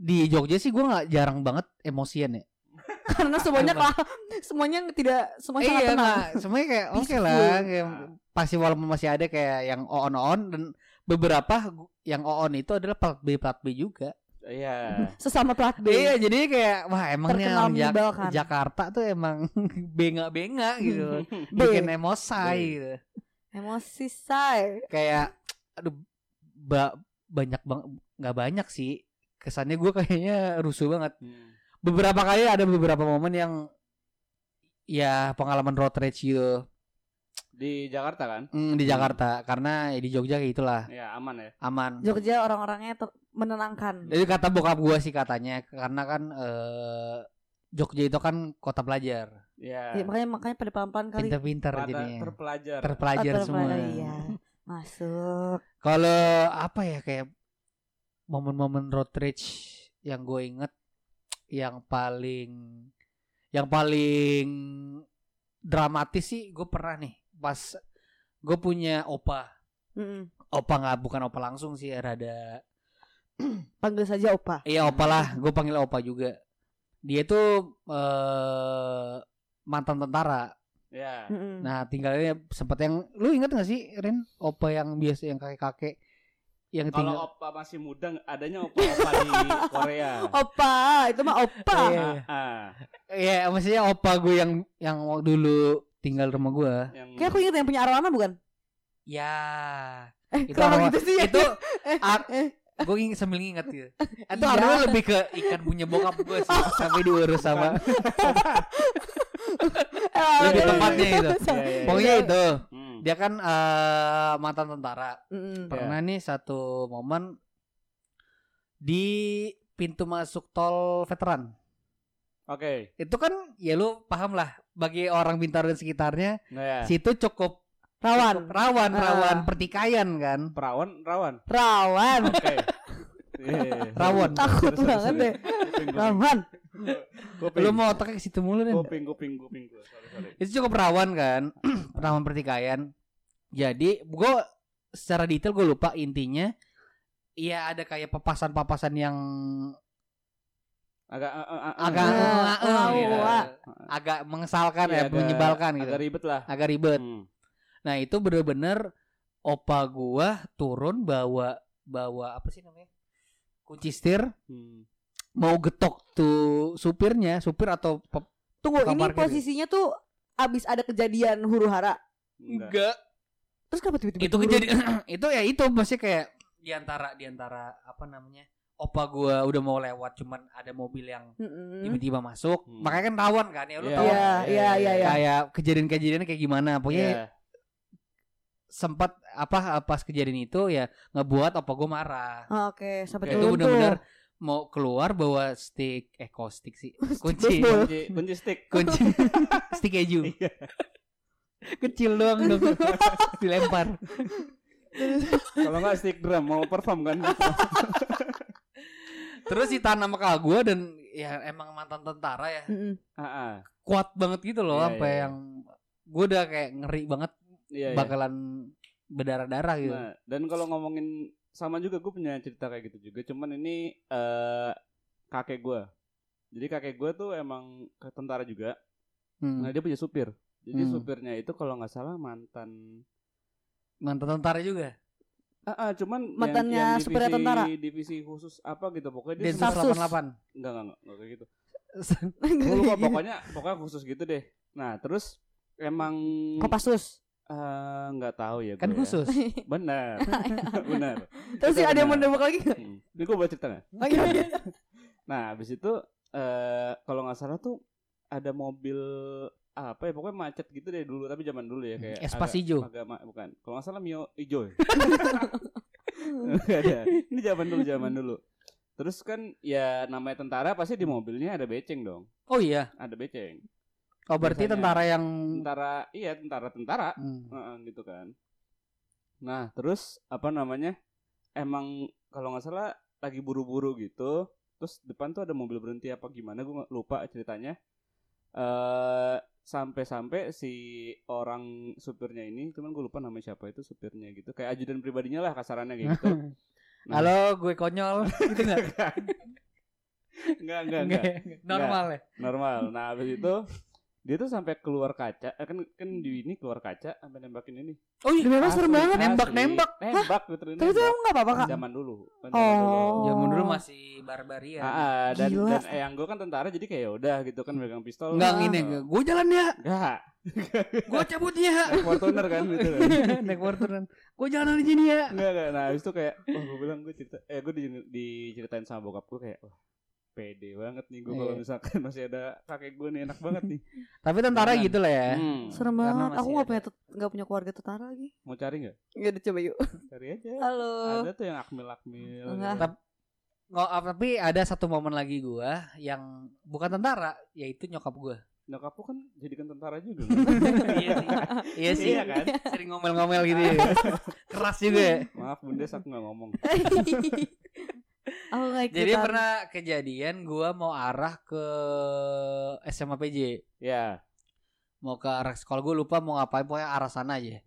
di Jogja sih gue nggak jarang banget emosian ya. Karena semuanya tidak semuanya sangat tenang. Semuanya kayak oke lah, kayak pasti walaupun masih ada kayak yang on dan beberapa yang on itu adalah plat B juga. Iya. Sesama plat B. Iya, jadi kayak wah emangnya Jakarta tuh emang benga-benga gitu, bikin emosai gitu. Emosi say. Kayak aduh banyak banget, nggak banyak sih. Kesannya gue kayaknya rusuh banget. Beberapa kali ada beberapa momen yang ya pengalaman road rage gitu. Di Jakarta kan? Di Jakarta, karena ya, di Jogja kayak itulah. Ya aman ya. Aman. Jogja orang-orangnya menenangkan. Jadi kata bokap gue sih katanya, karena kan Jogja itu kan kota pelajar. Ya. Ya makanya pada pelan-pelan kali. Pinter-pinter jadinya. Terpelajar semua. Iya. Masuk. Kalau apa ya kayak momen-momen road rage yang gue inget, yang paling dramatis sih gue pernah nih. Pas gue punya opa, opa nggak, bukan opa langsung sih, rada panggil saja opa. Iya opa lah, gue panggil opa juga. Dia tuh mantan tentara. Yeah. Nah tinggalnya sempat yang, lu ingat nggak sih Ren, opa yang biasa yang kakek-kakek yang tinggal. Kalau opa masih muda adanya opa-opa di Korea. Opa itu mah opa. Iya maksudnya opa gue yang dulu tinggal rumah gue. Kayak aku inget yang punya arwana bukan? Ya. Itu arwana gitu sih. Itu gue sambil inget gitu. Itu arwana lebih ke ikan punya bokap gue sih. Sampai diurus sama. Lebih tempatnya gitu. Pokoknya itu. Dia kan mantan tentara. Pernah nih satu momen di pintu masuk tol veteran. Oke. Itu kan ya lu paham lah, bagi orang Bintaro dan sekitarnya, situ cukup rawan pertikaian kan. Rawan. Oke. Rawan. Takut banget deh. Rawan. Lu mau otaknya ke situ mulu nih. Kuping. Sorry. Itu cukup rawan kan. Rawan pertikaian. Jadi gua secara detail gua lupa, intinya ya ada kayak papasan-papasan yang agak mengesalkan ya, menyebalkan gitu. Agak ribet. Nah, itu benar-benar opa gua turun bawa apa sih namanya? Kunci setir. Mau getok tuh supir atau tunggu, ini posisinya gitu. Tuh abis ada kejadian huru-hara. Enggak. Terus kenapa tiba-tiba itu kejadian itu ya itu masih kayak di antara apa namanya? Opa gue udah mau lewat, cuman ada mobil yang tiba-tiba masuk. Makanya kan rawan kan ya, lu tahu. Iya. Kayak kejadian-kejadian kayak gimana. Pokoknya sempat pas kejadian itu ya ngebuat opa gue marah. Oke, sampai itu benar-benar mau keluar bawa kunci stick keju. Kecil doang dong. Dilempar. Kalau enggak stick drum mau perform kan. Terus ditanam sama kakak gue, dan ya emang mantan tentara ya. Kuat banget gitu loh, sampai yang gue udah kayak ngeri banget bakalan berdarah-darah gitu. Nah, dan kalau ngomongin sama juga gue punya cerita kayak gitu juga, cuman ini kakek gue. Jadi kakek gue tuh emang tentara juga. Nah dia punya supir. Jadi supirnya itu kalau nggak salah mantan tentara juga. Cuman mantannya supir tentara, divisi khusus apa gitu pokoknya dia 88. Enggak kayak gitu. Lupa, pokoknya khusus gitu deh. Nah, terus emang Kopassus. Enggak tahu ya gue. Kan khusus. Ya. Benar. Terus ada yang mau nembak lagi? Ini gue bawa cerita enggak? Oke. Nah, habis itu kalau enggak salah tuh ada mobil apa ya, pokoknya macet gitu deh dulu, tapi zaman dulu ya kayak Espas hijau. Bukan. Kalau enggak salah Mio hijau. Ya. Ini zaman dulu. Terus kan ya namanya tentara pasti di mobilnya ada beceng dong. Oh iya, ada beceng. Oh berarti biasanya, tentara. Gitu kan. Nah, terus apa namanya? Emang kalau enggak salah lagi buru-buru gitu, terus depan tuh ada mobil berhenti apa gimana gue lupa ceritanya. Sampai si orang supirnya ini, cuman gue lupa namanya siapa itu supirnya gitu, kayak ajudan pribadinya lah kasarannya kayak gitu. Nah. Halo, gue konyol gitu enggak? Enggak. Normal ya. Normal. Nah, habis itu dia tuh sampai keluar kaca, kan di ini keluar kaca sampai nembakin ini. Oh iya, memang serem banget. Nembak betul ini. Tapi itu enggak apa-apa, Kak. Zaman dulu masih barbaria. Dan yang gue kan tentara jadi kayak udah gitu kan megang pistol. Enggak ngene, gue jalan ya. Enggak. Gue cabut ya. Naik Fortuner kan gitu kan. Naik Fortuner. Gue jalan di sini ya. Enggak. Nah, habis itu kayak gue bilang gue diceritain sama bokap gue kayak wah, pede banget nih gue kalau misalkan masih ada kakek gue nih enak banget nih. Tapi tentara gitu lah ya. Serem banget. Aku enggak punya keluarga tentara lagi. Mau cari enggak? Enggak, coba yuk. Cari aja. Halo. Ada tuh yang akmil-akmil. Tapi ada satu momen lagi gue yang bukan tentara, yaitu nyokap gue. Nyokap lu kan jadikan tentara juga. Iya sih kan. Sering ngomel-ngomel gitu ya. Keras juga ya. Maaf bunda, aku gak ngomong. Jadi pernah kejadian gue mau arah ke SMA PJ. Ya. Mau ke arah sekolah, gue lupa mau ngapain, pokoknya arah sana aja.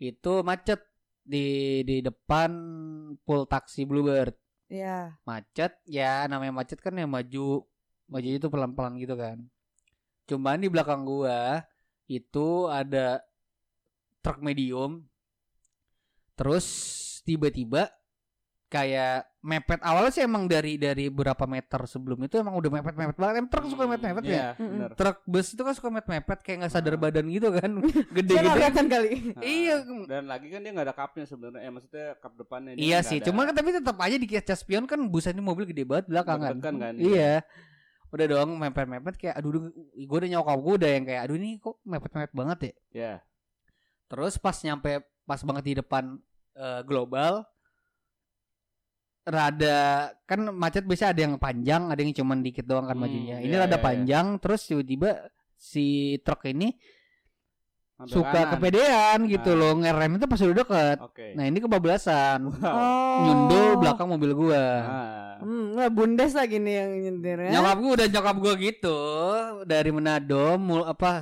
Itu macet di depan pul taksi Bluebird. Iya. Macet ya, namanya macet kan ya maju itu pelan-pelan gitu kan. Cuman di belakang gua itu ada truk medium. Terus tiba-tiba kayak mepet. Awalnya sih emang dari berapa meter sebelum itu emang udah mepet-mepet banget. Emang truk suka mepet-mepet ya? Bener. Truk bus itu kan suka mepet-mepet kayak enggak sadar badan gitu kan. Gede-gede kan kali. Iya. Dan lagi kan dia enggak ada kapnya sebenarnya. Maksudnya kap depannya. Iya sih, cuman kan tapi tetap aja di kaca spion kan busannya mobil gede banget belakangan. Kan? Iya. Udah dong mepet-mepet kayak aduh gue udah nyokap gue udah yang kayak aduh ini kok mepet-mepet banget ya. Yeah. Terus pas banget di depan global rada kan macet biasa ada yang panjang, ada yang cuman dikit doang kan majunya. Ini rada panjang terus tiba-tiba si truk ini ambil suka kanan. Kepedean gitu loh, ngerem itu pas udah deket. Okay. Nah ini kebablasan. Nyundul belakang mobil gue. Nggak bundes lagi nih yang nyentirnya. Nyokap gue gitu dari Manado,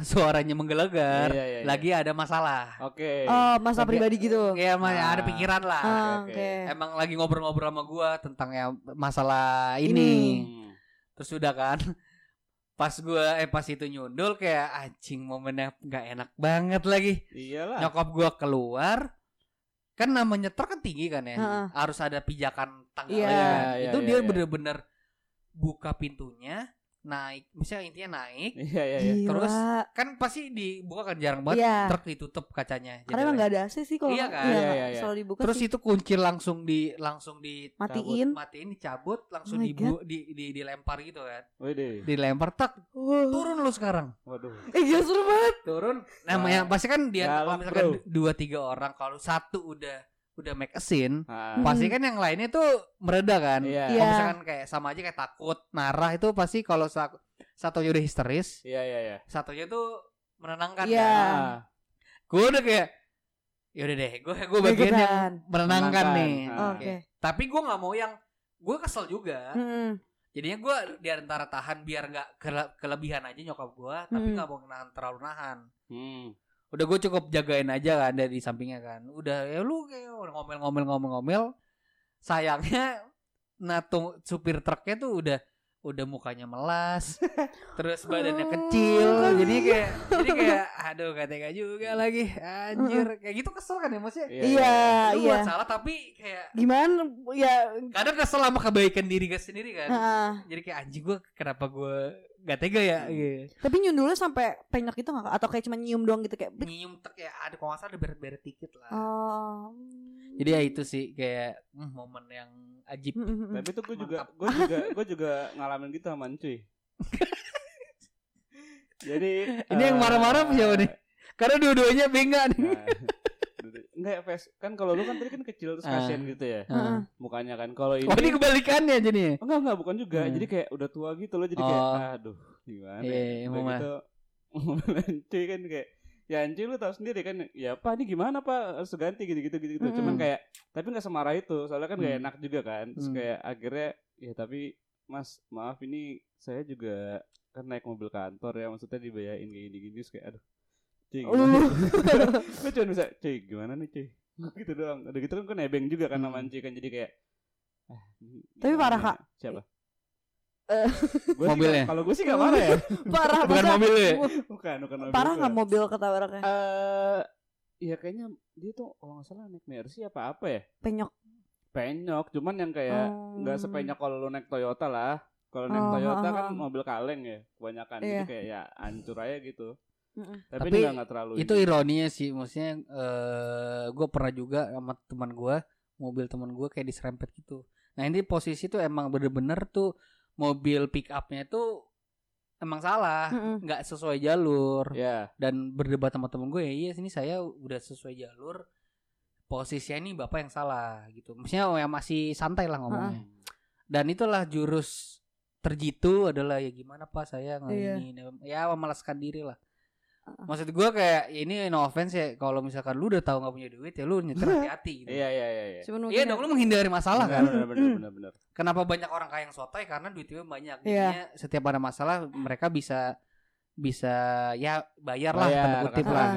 suaranya menggelegar. Iya. Lagi ada masalah. Oke. Okay. Oh masalah pribadi gitu. Iya ada pikiran lah. Okay. Emang lagi ngobrol-ngobrol sama gue tentang ya masalah ini. Terus udah kan. Pas itu nyundul kayak anjing momennya gak enak banget lagi. Iyalah. Nyokap gue keluar. Kan namanya truk kan tinggi kan ya. Harus ada pijakan tangga. Iya, itu dia bener-bener buka pintunya. Naik. Misalnya intinya naik. Iya. Terus kan pasti dibuka kan jarang banget. Iya. Truk ditutup kacanya. Karena emang gak ada AC sih kalau. Iya kan. Iya. Selalu dibuka. Terus sih. Itu kunci langsung di matiin dicabut langsung dilempar gitu kan. Wede. Dilempar tak. Turun lu sekarang. Waduh. Iya seru banget. Turun. Namanya pasti kan dia kalau misalkan 2-3 orang kalau satu udah make a scene, pasti kan yang lainnya tuh mereda kan. Kalau misalkan kayak sama aja kayak takut, marah itu pasti kalau satunya udah histeris, satunya tuh menenangkan kan. Gue udah kayak yaudah deh, gue bagian yang menenangkan nih. Okay. Tapi gue nggak mau yang gue kesel juga. Jadinya gue di antara tahan biar nggak kelebihan aja nyokap gue, tapi nggak mau terlalu nahan. Udah gue cukup jagain aja kan dari sampingnya kan. Udah ya lu kayak ngomel-ngomel. Sayangnya supir truknya tuh udah mukanya melas. Terus badannya kecil. Jadi kayak aduh gak tega juga lagi. Anjir, kayak gitu kesel kan ya maksudnya. Iya. Lu buat salah tapi kayak gimana ya kadang kesel sama kebaikan diri gue sendiri kan. Jadi kayak anjing gue kenapa gue gak tega ya gitu. Tapi nyundulnya sampai penyok gitu gak? Atau kayak cuma nyium doang gitu kayak nyium kayak ada kalau gak salah ada beret-beret dikit lah. Jadi ya itu sih kayak momen yang ajib. Tapi itu gue juga ngalamin gitu sama cuy. Jadi ini yang marah-marah siapa nih? Karena dua-duanya bengak nih. Enggak kan kalau lu kan tadi kan kecil terus kasian gitu ya. Mukanya kan kalau ini. Oh ini kebalikannya jadinya. Enggak bukan juga. Jadi kayak udah tua gitu loh jadi kayak aduh gimana. Gitu. Cuy kan kayak ya anjing lu tahu sendiri kan ya apa ini gimana Pak harus ganti gitu. Cuman kayak tapi enggak semarah itu. Soalnya kan enggak enak juga kan. Terus kayak akhirnya ya tapi Mas maaf ini saya juga kan naik mobil kantor ya maksudnya dibayain kayak gini-gini terus kayak aduh cuy gue cuma bisa cuy gimana nih cuy gitu doang. Udah gitu kan gue nebeng juga kan sama cuy kan jadi kayak tapi parah kak siapa? Mobilnya kalau gue sih gak marah ya parah bukan mobilnya bukan mobil parah gak mobil ketabraknya? Ya kayaknya dia tuh kalau gak salah naik Mercy apa ya penyok cuman yang kayak gak sepenyok kalau lo naik Toyota lah kalau naik Toyota kan mobil kaleng ya kebanyakan jadi kayak ya hancur aja gitu. Tapi nggak terlalu. Itu ironinya sih, maksudnya gue pernah juga sama teman gue, mobil teman gue kayak diserempet gitu. Nah ini posisi tuh emang bener-bener tuh mobil pick upnya tuh emang salah, nggak sesuai jalur. Yeah. Dan berdebat sama teman gue, ya iya sini saya udah sesuai jalur, posisinya ini bapak yang salah gitu. Maksudnya oh, ya masih santai lah ngomongnya. Dan itulah jurus terjitu adalah ya gimana pak saya ini ya memalaskan diri lah. Maksud gue kayak ya ini no offense ya, kalau misalkan lu udah tahu nggak punya duit ya lu nyetir hati-hati gitu. Iya. Iya dong, lu menghindari masalah kan. Benar. Kenapa banyak orang kaya yang sotoy? Karena duitnya banyak. Jadinya setiap ada masalah mereka bisa ya bayar lah, tanda kutip lah.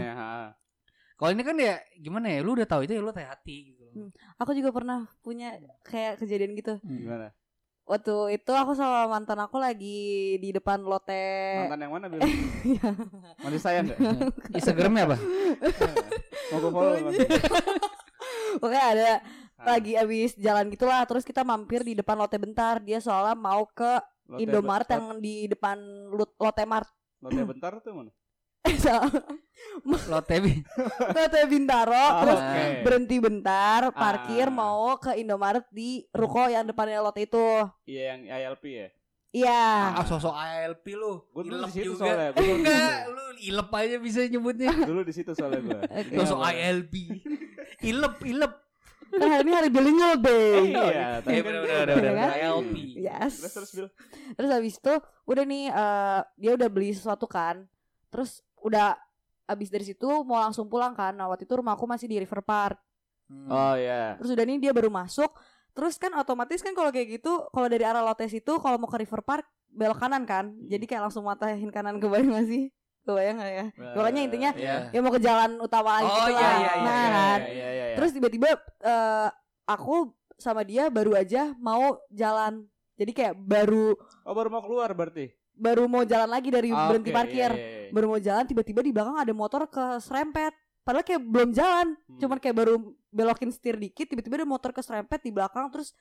Kalau ini kan ya gimana ya, lu udah tahu itu ya lu hati-hati gitu. Aku juga pernah punya kayak kejadian gitu. Gimana? Waktu itu aku sama mantan aku lagi di depan Lotte. Mantan yang mana? Mantan saya enggak? Instagramnya apa? Mau gue follow. Oke ada lagi abis jalan gitulah, terus kita mampir di depan Lotte bentar. Dia soalnya mau ke Lotte Indomart yang di depan Lotte Mart. Lotte bentar tuh mana? Lotte Bintaro, terus berhenti bentar, parkir mau ke Indomaret di ruko yang depannya Lotte itu. Iya yang ILP ya. Iya. Ah sosok ILP lu. Gue dulu di situ soalnya. Enggak, lu ilep aja bisa nyebutnya. Dulu di situ soalnya gue. Sosok ILP. Ilep. Nah ini hari bilingnya deh. Iya, benar. ILP. Yes. Terus habis itu udah nih dia udah beli sesuatu kan. Terus udah abis dari situ mau langsung pulang kan. Nah waktu itu rumah aku masih di River Park. Oh iya. Terus udah nih dia baru masuk. Terus kan otomatis kan kalau kayak gitu, kalau dari arah Lotte situ kalau mau ke River Park belok kanan kan. Jadi kayak langsung matahin kanan, kebayang gak sih? Kebayang gak ya? Pokoknya intinya ya mau ke jalan utama gitu lah. Iya. Terus tiba-tiba aku sama dia baru aja mau jalan. Jadi kayak baru mau keluar berarti? Baru mau jalan lagi dari berhenti parkir. Yeah. Baru mau jalan tiba-tiba di belakang ada motor keserempet. Padahal kayak belum jalan, cuman kayak baru belokin setir dikit tiba-tiba ada motor keserempet di belakang. Terus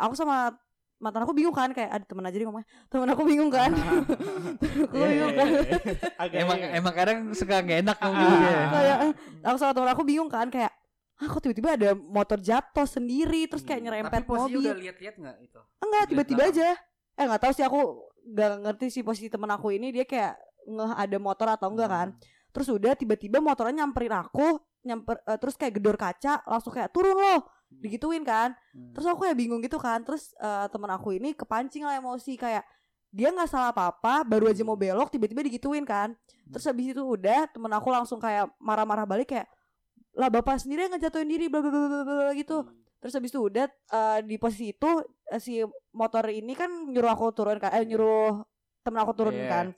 aku sama mantan aku bingung kan, kayak ada teman aja dia ngomongnya. Teman aku bingung kan. Emang kadang suka enggak enak ngomongnya. Aku sama teman aku bingung kan, kayak kok tiba-tiba ada motor jatuh sendiri terus kayak nyerempet mobil. Tapi posisi udah lihat-lihat enggak itu? Enggak, tiba-tiba aja. Enggak tahu sih, aku gak ngerti sih posisi temen aku ini dia kayak ngeh ada motor atau enggak kan. Terus udah tiba-tiba motornya nyamperin aku, terus kayak gedor kaca, langsung kayak turun loh, digituin kan. Terus aku kayak bingung gitu kan. Terus temen aku ini kepancing lah emosi, kayak dia gak salah apa-apa, baru aja mau belok tiba-tiba digituin kan. Terus habis itu udah temen aku langsung kayak marah-marah balik kayak, lah bapak sendiri yang ngejatuhin diri bla bla bla bla gitu. Terus habis itu udah di posisi itu si motor ini kan nyuruh aku turun kan, nyuruh temen aku turun kan.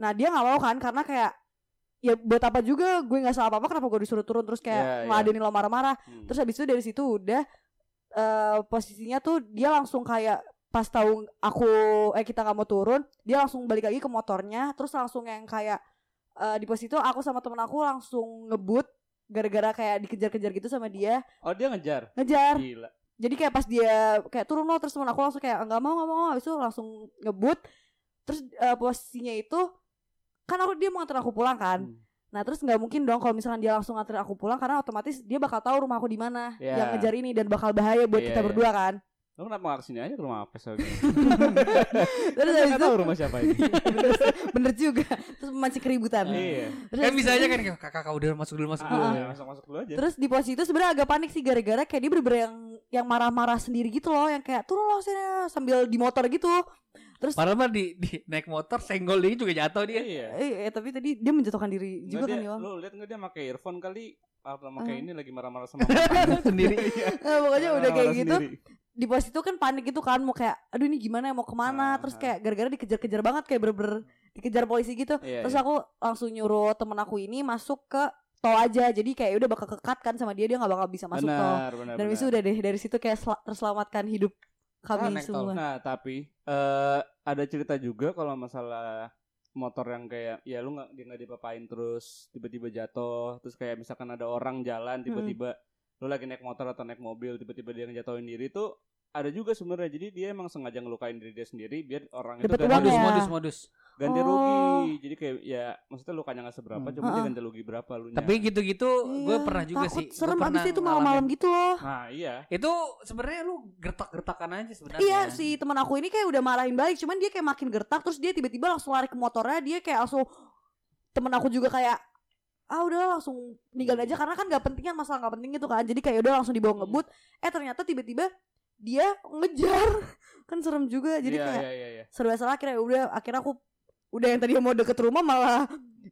Nah dia nggak mau kan, karena kayak ya buat apa juga gue nggak salah apa apa, kenapa gue disuruh turun terus kayak ngeladenin lo marah-marah. Terus habis itu dari situ udah posisinya tuh dia langsung kayak pas tahu aku kita nggak mau turun, dia langsung balik lagi ke motornya. Terus langsung yang kayak di posisi itu aku sama temen aku langsung ngebut gara-gara kayak dikejar-kejar gitu sama dia. Oh dia ngejar. Gila. Jadi kayak pas dia kayak turun loh, terus temen aku langsung kayak nggak mau. Habis itu langsung ngebut. Terus posisinya itu kan dia mau nganter aku pulang kan. Nah terus nggak mungkin dong kalau misalkan dia langsung nganter aku pulang, karena otomatis dia bakal tahu rumah aku di mana yang ngejar ini, dan bakal bahaya buat kita berdua kan. Lo kenapa nggak kesini aja ke rumah apa sih? Terus nggak tahu rumah siapa ini. Bener juga. Terus memancing keributan. Terus kan bisa aja kan kakak kau udah masuk dulu aja. Terus di posisi itu sebenarnya agak panik sih, gara-gara kayak dia bener-bener yang marah-marah sendiri gitu loh, yang kayak turun loh sini sambil di motor gitu. Terus padahal di naik motor senggol dia juga jatuh dia. Iya tapi tadi dia menjatuhkan diri juga kan ya. Lo lihat nggak dia pakai earphone kali? Apa kayak ini lagi marah-marah sama sendiri. Nah, pokoknya udah kayak gitu. Di pos itu kan panik gitu kan, mau kayak aduh ini gimana, mau kemana. Terus kayak gara-gara dikejar-kejar banget, kayak bener-bener dikejar polisi gitu. Terus aku langsung nyuruh temen aku ini masuk ke tol aja. Jadi kayak udah bakal kekat kan sama dia gak bakal bisa masuk tol. Dan itu udah deh dari situ kayak terselamatkan hidup kami semua. Nah tapi ada cerita juga kalau masalah motor yang kayak ya lu nggak dipapain terus tiba-tiba jatuh, terus kayak misalkan ada orang jalan tiba-tiba lu lagi naik motor atau naik mobil tiba-tiba dia ngejatuhin diri, tuh ada juga sebenarnya. Jadi dia emang sengaja ngelukain diri dia sendiri biar orang itu modus-modus ganti rugi. Jadi kayak ya maksudnya lukanya enggak seberapa, cuma dia ganti rugi berapa lunya. Tapi gitu-gitu iya, gue pernah juga sih. Takut serem abis itu malam-malam gitu loh. Nah, iya. Itu sebenarnya lu gertak-gertakan aja sebenarnya. Iya, si teman aku ini kayak udah marahin balik, cuman dia kayak makin gertak terus dia tiba-tiba langsung lari ke motornya, dia kayak langsung teman aku juga kayak ah udah langsung ninggalin aja karena kan gak penting kan, masalah gak penting itu kan. Jadi kayak udah langsung dibawa ngebut. Ternyata tiba-tiba dia ngejar. Kan serem juga. Jadi kayak serba-salah akhirnya aku udah yang tadi mau deket rumah malah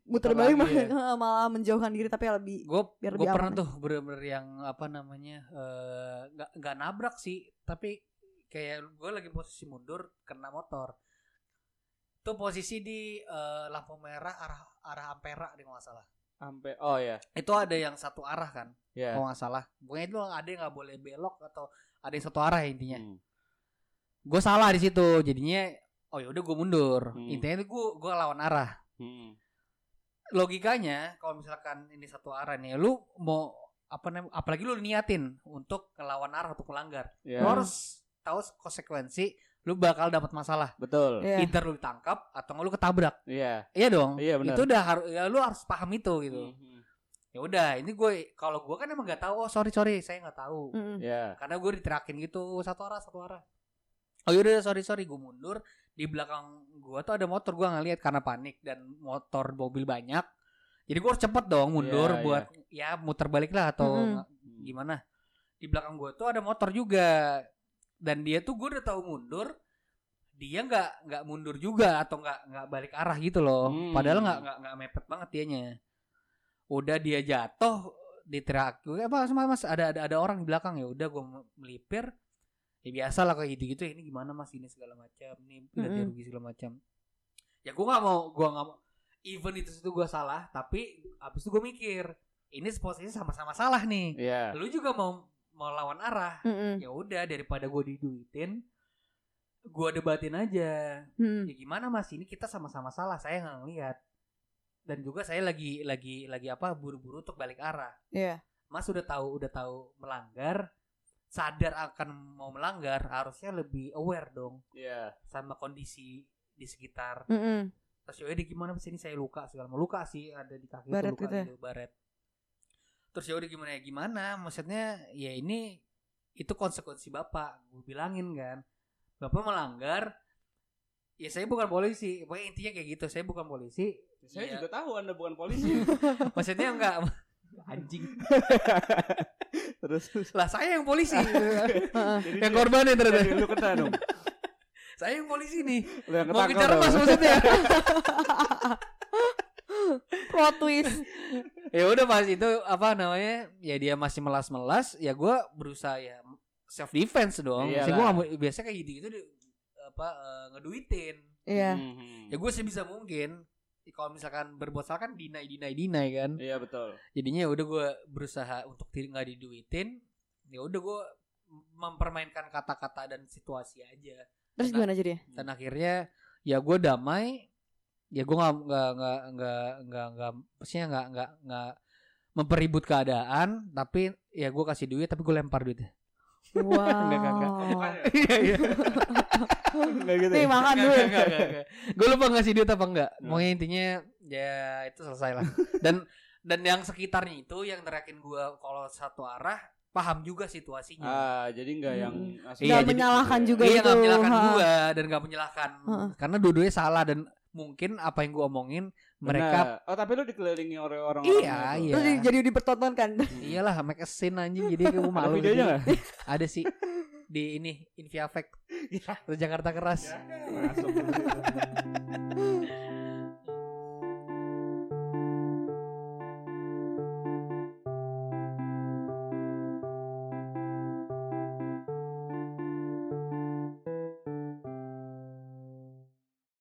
muter balik malah menjauhkan diri tapi lebih biar lebih aman. Gue pernah tuh bener-bener yang apa namanya gak nabrak sih, tapi kayak gue lagi posisi mundur kena motor. Itu posisi di lampu merah arah Ampera deh kalau gak salah. Oh ya. Itu ada yang satu arah kan, kalau nggak salah. Pokoknya itu ada yang nggak boleh belok atau ada yang satu arah ya, intinya. Gue salah di situ, jadinya yaudah gue mundur. Intinya itu gue lawan arah. Logikanya kalau misalkan ini satu arah nih, lu mau apa namanya? Apalagi lu niatin untuk ngelawan arah atau melanggar, lu harus tahu konsekuensi. Lu bakal dapat masalah. Betul. Yeah. Either lu ditangkap atau lu ketabrak. Iya. Yeah. Iya dong. Iya benar. Itu udah lu harus paham itu gitu. Ya udah, ini gue kalau gue kan emang enggak tahu. Sorry, saya enggak tahu. Yeah. Karena gue diterakin gitu satu arah. Oh yaudah, sorry, gue mundur. Di belakang gue tuh ada motor, gue enggak lihat karena panik dan motor mobil banyak. Jadi gue harus cepet dong mundur buat ya muter balik lah atau gimana. Di belakang gue tuh ada motor juga. Dan dia tuh gue udah tahu mundur, dia nggak mundur juga atau nggak balik arah gitu loh. Padahal nggak mepet banget dianya. Udah dia jatuh di terak. Mas ada orang di belakang, ya udah gue melipir. Ya biasa lah kayak gitu-gitu. Ini gimana mas ini segala macam. Ini ganti rugi segala macam. Ya gue nggak mau. Even itu gue salah, tapi abis itu gue mikir ini posisinya sama-sama salah nih. Yeah. Lu juga mau lawan arah. Ya udah daripada gue diduitin, gue debatin aja. Ya gimana mas, ini kita sama-sama salah, saya nggak ngelihat dan juga saya lagi apa buru-buru untuk balik arah. Mas udah tahu melanggar, sadar akan mau melanggar, harusnya lebih aware dong sama kondisi di sekitar. Terus yaudah gimana mas, ini saya luka segala macam, luka sih ada di kaki baret, luka gitu. Baret. Terus ya udah gimana? Maksudnya ya ini itu konsekuensi bapak, gue bilangin kan. Bapak melanggar, ya saya bukan polisi. Pokoknya intinya kayak gitu, saya bukan polisi. Saya juga tahu Anda bukan polisi. Maksudnya enggak anjing. Terus lah saya yang polisi. Yang korbannya ternyata. Lu kena dong. Saya yang polisi nih. Mau kejar mas maksudnya. Plot twist. Ya udah pas itu apa namanya, ya dia masih melas-melas, ya gue berusaha ya self defense dong. Biasanya gue biasa kayak gitu ngeduitin. Ya gue sebisa mungkin kalau misalkan berbuat salah kan dinai kan. Iya betul. Jadinya udah gue berusaha untuk nggak diduitin. Ya udah gue mempermainkan kata-kata dan situasi aja. Terus gimana jadinya? Dan akhirnya ya gue damai. Ya gue nggak memperibut keadaan, tapi ya gue kasih duit tapi gue lempar duitnya. Wow. Enggak gitu. Nih makan duit. Gue lupa ngasih duit apa enggak. Pokoknya intinya ya itu selesai lah. Dan yang sekitarnya itu yang terakhir gue kalau satu arah paham juga situasinya. Jadi enggak yang enggak menyalahkan juga itu. Iya enggak menyalahkan gue dan enggak menyalahkan karena dua-duanya salah dan mungkin apa yang gue omongin mereka tapi lu dikelilingi orang-orang iya. Terus jadi dipertontonkan. Iyalah make a scene anjing, jadi gue malu. Videonya gitu. Ada sih di ini Inviafek Jakarta Keras.